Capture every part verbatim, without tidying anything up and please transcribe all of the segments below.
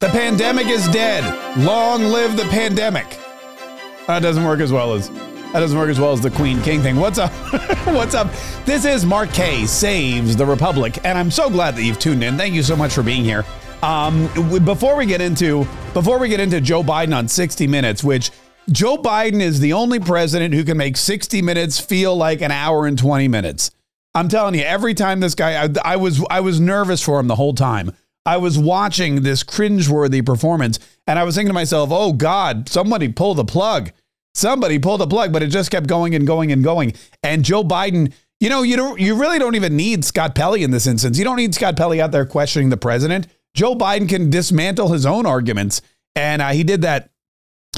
The pandemic is dead. Long live the pandemic. That doesn't work as well as that doesn't work as well as the Queen King thing. What's up? What's up? This is Mark K Saves the Republic, and I'm so glad that you've tuned in. Thank you so much for being here. Um, before we get into before we get into Joe Biden on sixty minutes, which Joe Biden is the only president who can make sixty minutes feel like an hour and twenty minutes. I'm telling you, every time this guy, I, I was I was nervous for him the whole time. I was watching this cringeworthy performance, and I was thinking to myself, oh, God, somebody pull the plug. Somebody pull the plug. But it just kept going and going and going. And Joe Biden, you know, you don't, you really don't even need Scott Pelley in this instance. You don't need Scott Pelley out there questioning the president. Joe Biden can dismantle his own arguments. And uh, he did that.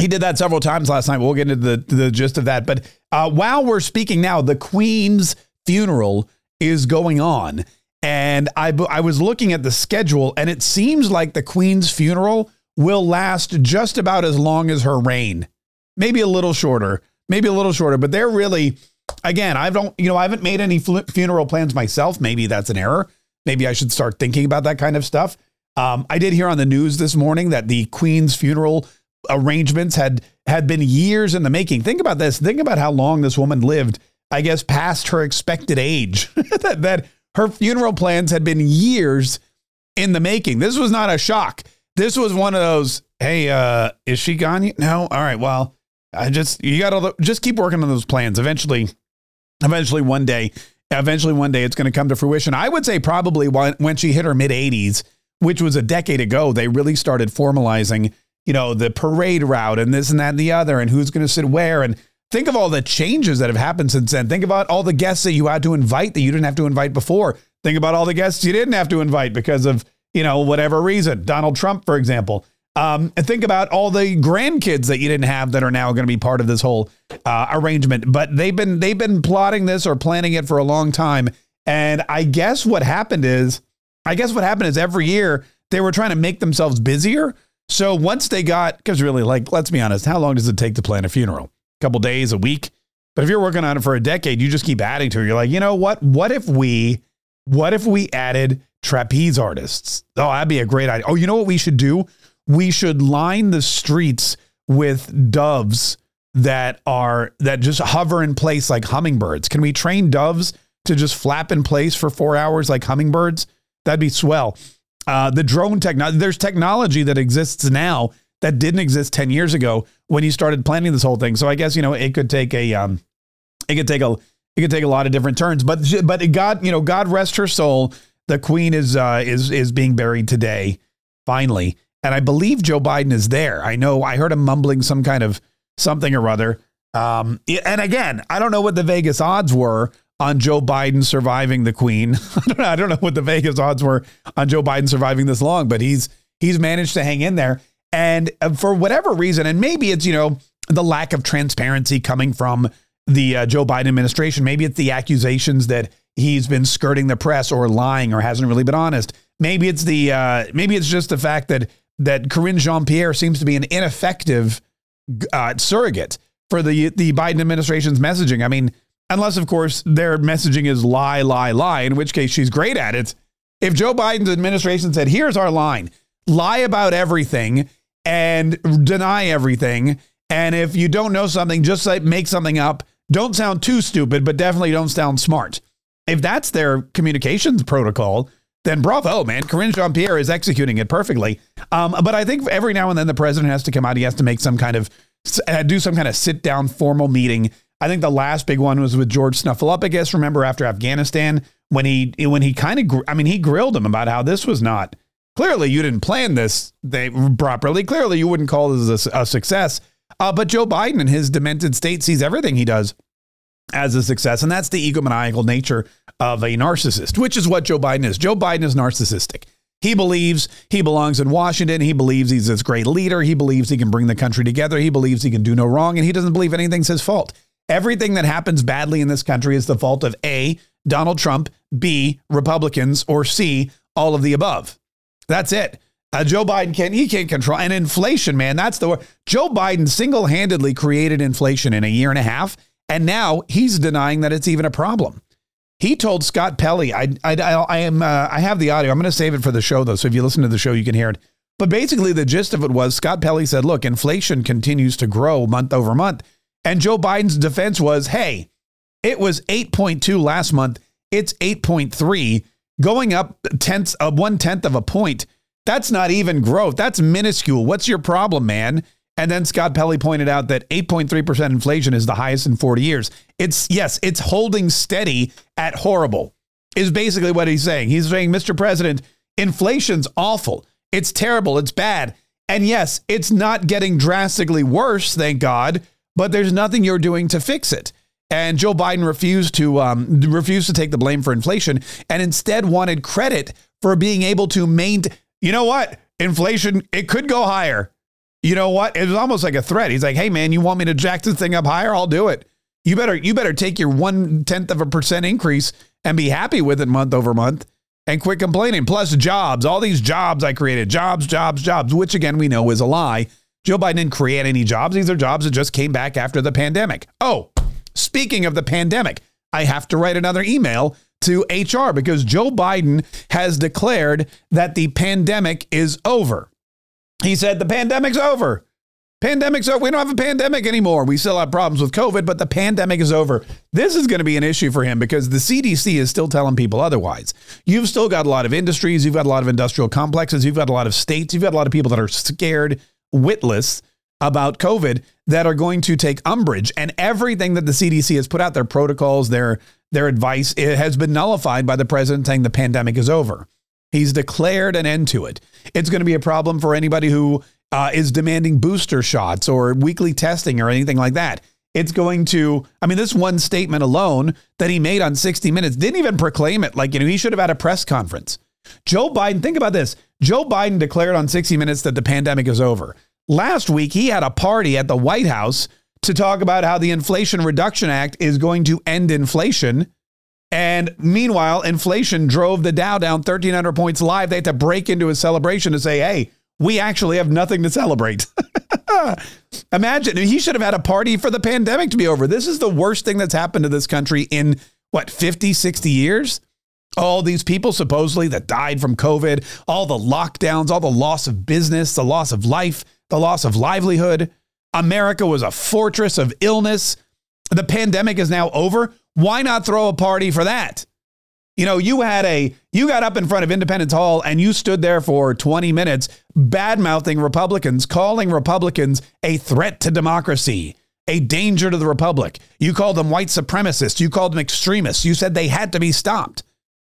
He did that several times last night. We'll get into the, the gist of that. But uh, while we're speaking now, the Queen's funeral is going on. And I, I was looking at the schedule, and it seems like the Queen's funeral will last just about as long as her reign, maybe a little shorter, maybe a little shorter. But they're really, again, I don't, you know, I haven't made any funeral plans myself. Maybe that's an error. Maybe I should start thinking about that kind of stuff. Um, I did hear on the news this morning that the Queen's funeral arrangements had had been years in the making. Think about this. Think about how long this woman lived, I guess, past her expected age. that that. Her funeral plans had been years in the making. This was not a shock. This was one of those, hey, uh, is she gone yet? No. All right. Well, I just, you got all the, just keep working on those plans. Eventually, eventually one day, eventually one day it's going to come to fruition. I would say probably when, when she hit her mid eighties, which was a decade ago, they really started formalizing, you know, the parade route and this and that and the other, and who's going to sit where. And think of all the changes that have happened since then. Think about all the guests that you had to invite that you didn't have to invite before. Think about all the guests you didn't have to invite because of, you know, whatever reason. Donald Trump, for example. Um, and think about all the grandkids that you didn't have that are now going to be part of this whole uh, arrangement. But they've been they've been plotting this or planning it for a long time. And I guess what happened is, I guess what happened is every year they were trying to make themselves busier. So once they got, because really, like, let's be honest, how long does it take to plan a funeral? Couple days, a week. But if you're working on it for a decade, you just keep adding to it. You're like, you know what? What if we, what if we added trapeze artists? Oh, that'd be a great idea. Oh, you know what we should do? We should line the streets with doves that are, that just hover in place like hummingbirds. Can we train doves to just flap in place for four hours like hummingbirds? That'd be swell. Uh, the drone technology, there's technology that exists now that didn't exist ten years ago when you started planning this whole thing. So I guess, you know, it could take a, um, it could take a, it could take a lot of different turns, but, but God, you know, God rest her soul. The Queen is, uh, is, is being buried today, finally. And I believe Joe Biden is there. I know I heard him mumbling some kind of something or other. Um, and again, I don't know what the Vegas odds were on Joe Biden surviving the Queen. I don't know, I don't know what the Vegas odds were on Joe Biden surviving this long, but he's, he's managed to hang in there. And for whatever reason, and maybe it's, you know, the lack of transparency coming from the uh, Joe Biden administration. Maybe it's the accusations that he's been skirting the press or lying or hasn't really been honest. Maybe it's the uh, maybe it's just the fact that that Karine Jean-Pierre seems to be an ineffective uh, surrogate for the the Biden administration's messaging. I mean, unless, of course, their messaging is lie, lie, lie, in which case she's great at it. If Joe Biden's administration said, here's our line, lie about everything and deny everything. And if you don't know something, just like make something up. Don't sound too stupid, but definitely don't sound smart. If that's their communications protocol, then bravo, man. Karine Jean-Pierre is executing it perfectly. Um, but I think every now and then the president has to come out. He has to make some kind of uh, do some kind of sit down formal meeting. I think the last big one was with George Snuffleupagus. Remember after Afghanistan, when he when he kind of I mean, he grilled him about how this was not. Clearly, you didn't plan this they, properly. Clearly, you wouldn't call this a, a success. Uh, but Joe Biden in his demented state sees everything he does as a success. And that's the egomaniacal nature of a narcissist, which is what Joe Biden is. Joe Biden is narcissistic. He believes he belongs in Washington. He believes he's this great leader. He believes he can bring the country together. He believes he can do no wrong. And he doesn't believe anything's his fault. Everything that happens badly in this country is the fault of A, Donald Trump, B, Republicans, or C, all of the above. That's it. Uh, Joe Biden can't, he can't control. And inflation, man, that's the word. Joe Biden single-handedly created inflation in a year and a half. And now he's denying that it's even a problem. He told Scott Pelley, I I, I am, uh, I have the audio. I'm going to save it for the show, though. So if you listen to the show, you can hear it. But basically, the gist of it was Scott Pelley said, look, inflation continues to grow month over month. And Joe Biden's defense was, hey, it was eight point two last month. It's eight point three, going up tenths of one tenth of a point. That's not even growth. That's minuscule. What's your problem, man? And then Scott Pelley pointed out that eight point three percent inflation is the highest in forty years. It's yes, it's holding steady at horrible is basically what he's saying. He's saying, Mister President, inflation's awful. It's terrible. It's bad. And yes, it's not getting drastically worse, thank God, but there's nothing you're doing to fix it. And Joe Biden refused to um, refused to take the blame for inflation and instead wanted credit for being able to maintain. You know what? Inflation, it could go higher. You know what? It was almost like a threat. He's like, hey, man, you want me to jack this thing up higher? I'll do it. You better you better take your one tenth of a percent increase and be happy with it month over month and quit complaining. Plus jobs, all these jobs I created, jobs, jobs, jobs, which, again, we know is a lie. Joe Biden didn't create any jobs. These are jobs that just came back after the pandemic. Oh, speaking of the pandemic, I have to write another email to H R because Joe Biden has declared that the pandemic is over. He said the pandemic's over. Pandemic's over. We don't have a pandemic anymore. We still have problems with COVID, but the pandemic is over. This is going to be an issue for him because the C D C is still telling people otherwise. You've still got a lot of industries. You've got a lot of industrial complexes. You've got a lot of states. You've got a lot of people that are scared, witless about COVID that are going to take umbrage. And everything that the C D C has put out, their protocols, their their advice, it has been nullified by the president saying the pandemic is over. He's declared an end to it. It's going to be a problem for anybody who uh, is demanding booster shots or weekly testing or anything like that. It's going to, I mean, this one statement alone that he made on sixty minutes didn't even proclaim it. Like, you know, he should have had a press conference. Joe Biden, think about this. Joe Biden declared on sixty minutes that the pandemic is over. Last week, he had a party at the White House to talk about how the Inflation Reduction Act is going to end inflation. And meanwhile, inflation drove the Dow down thirteen hundred points live. They had to break into a celebration to say, hey, we actually have nothing to celebrate. Imagine, he should have had a party for the pandemic to be over. This is the worst thing that's happened to this country in, what, fifty, sixty years? All these people supposedly that died from COVID, all the lockdowns, all the loss of business, the loss of life, the loss of livelihood. America was a fortress of illness. The pandemic is now over. Why not throw a party for that? You know, you had a you got up in front of Independence Hall and you stood there for twenty minutes bad-mouthing Republicans, calling Republicans a threat to democracy, a danger to the republic. You called them white supremacists. You called them extremists. You said they had to be stopped.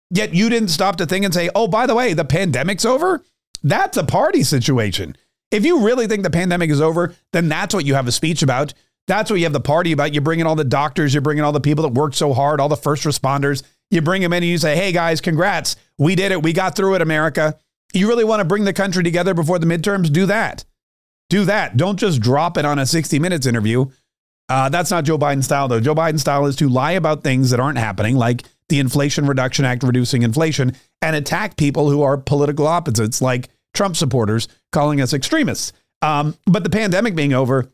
Yet you didn't stop to think and say, oh, by the way, the pandemic's over. That's a party situation. If you really think the pandemic is over, then that's what you have a speech about. That's what you have the party about. You bring in all the doctors. You bring in all the people that worked so hard, all the first responders. You bring them in and you say, hey, guys, congrats. We did it. We got through it, America. You really want to bring the country together before the midterms? Do that. Do that. Don't just drop it on a sixty minutes interview. Uh, that's not Joe Biden's style, though. Joe Biden's style is to lie about things that aren't happening, like the Inflation Reduction Act reducing inflation, and attack people who are political opposites, like Trump supporters calling us extremists. Um, but the pandemic being over,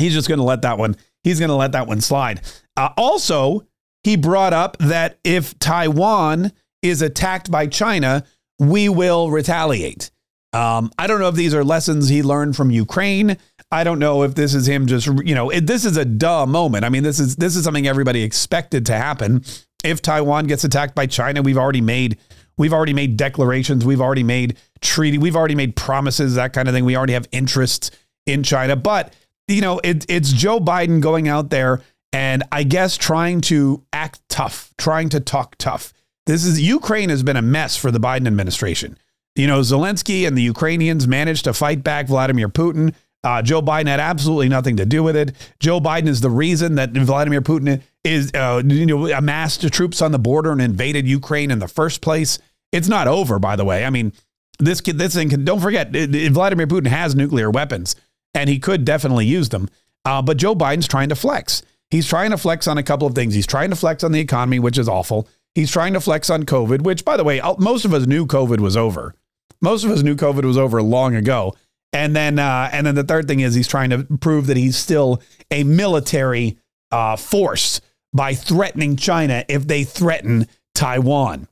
he's just going to let that one. He's going to let that one slide. Uh, also, he brought up that if Taiwan is attacked by China, we will retaliate. Um, I don't know if these are lessons he learned from Ukraine. I don't know if this is him just, you know, it, this is a duh moment. I mean, this is this is something everybody expected to happen. If Taiwan gets attacked by China, we've already made we've already made declarations. We've already made treaty. We've already made promises, that kind of thing. We already have interests in China. But you know, it, it's Joe Biden going out there and I guess trying to act tough, trying to talk tough. This is Ukraine has been a mess for the Biden administration. You know, Zelensky and the Ukrainians managed to fight back Vladimir Putin. Uh, Joe Biden had absolutely nothing to do with it. Joe Biden is the reason that Vladimir Putin is, uh, you know, amassed troops on the border and invaded Ukraine in the first place. It's not over, by the way. I mean, this kid, this thing can, don't forget, it, it, Vladimir Putin has nuclear weapons. And he could definitely use them. Uh, but Joe Biden's trying to flex. He's trying to flex on a couple of things. He's trying to flex on the economy, which is awful. He's trying to flex on COVID, which, by the way, most of us knew COVID was over. Most of us knew COVID was over long ago. And then uh, and then the third thing is he's trying to prove that he's still a military uh, force by threatening China if they threaten Taiwan.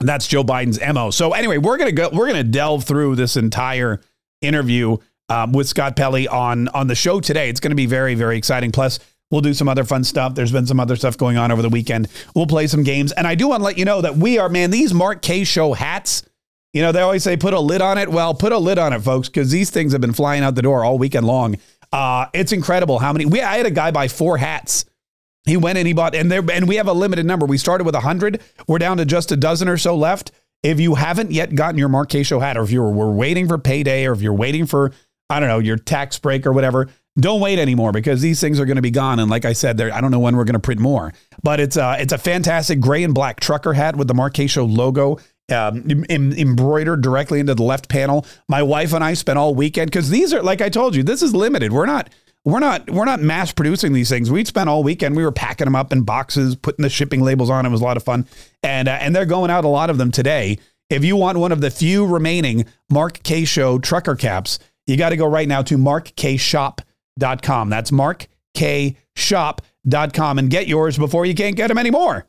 And that's Joe Biden's M O. So anyway, we're going to go. We're going to delve through this entire interview um, with Scott Pelley on, on the show today. It's going to be very, very exciting. Plus, we'll do some other fun stuff. There's been some other stuff going on over the weekend. We'll play some games. And I do want to let you know that we are, man, these Mark K show hats, you know, they always say put a lid on it. Well, put a lid on it, folks, because these things have been flying out the door all weekend long. Uh, it's incredible how many. We I had a guy buy four hats. He went and he bought, and there, and we have a limited number. We started with one hundred. We're down to just a dozen or so left. If you haven't yet gotten your Mark K Show hat, or if you're we're waiting for payday, or if you're waiting for, I don't know, your tax break or whatever, don't wait anymore, because these things are going to be gone. And like I said, there I don't know when we're going to print more. But it's a, it's a fantastic gray and black trucker hat with the Mark K Show logo um, em, em, embroidered directly into the left panel. My wife and I spent all weekend, because these are, like I told you, this is limited. We're not... We're not we're not mass producing these things. We'd spent all weekend. We were packing them up in boxes, putting the shipping labels on. It was a lot of fun. And uh, and they're going out, a lot of them today. If you want one of the few remaining Mark K Show trucker caps, you got to go right now to mark k shop dot com. That's mark k shop dot com and get yours before you can't get them anymore.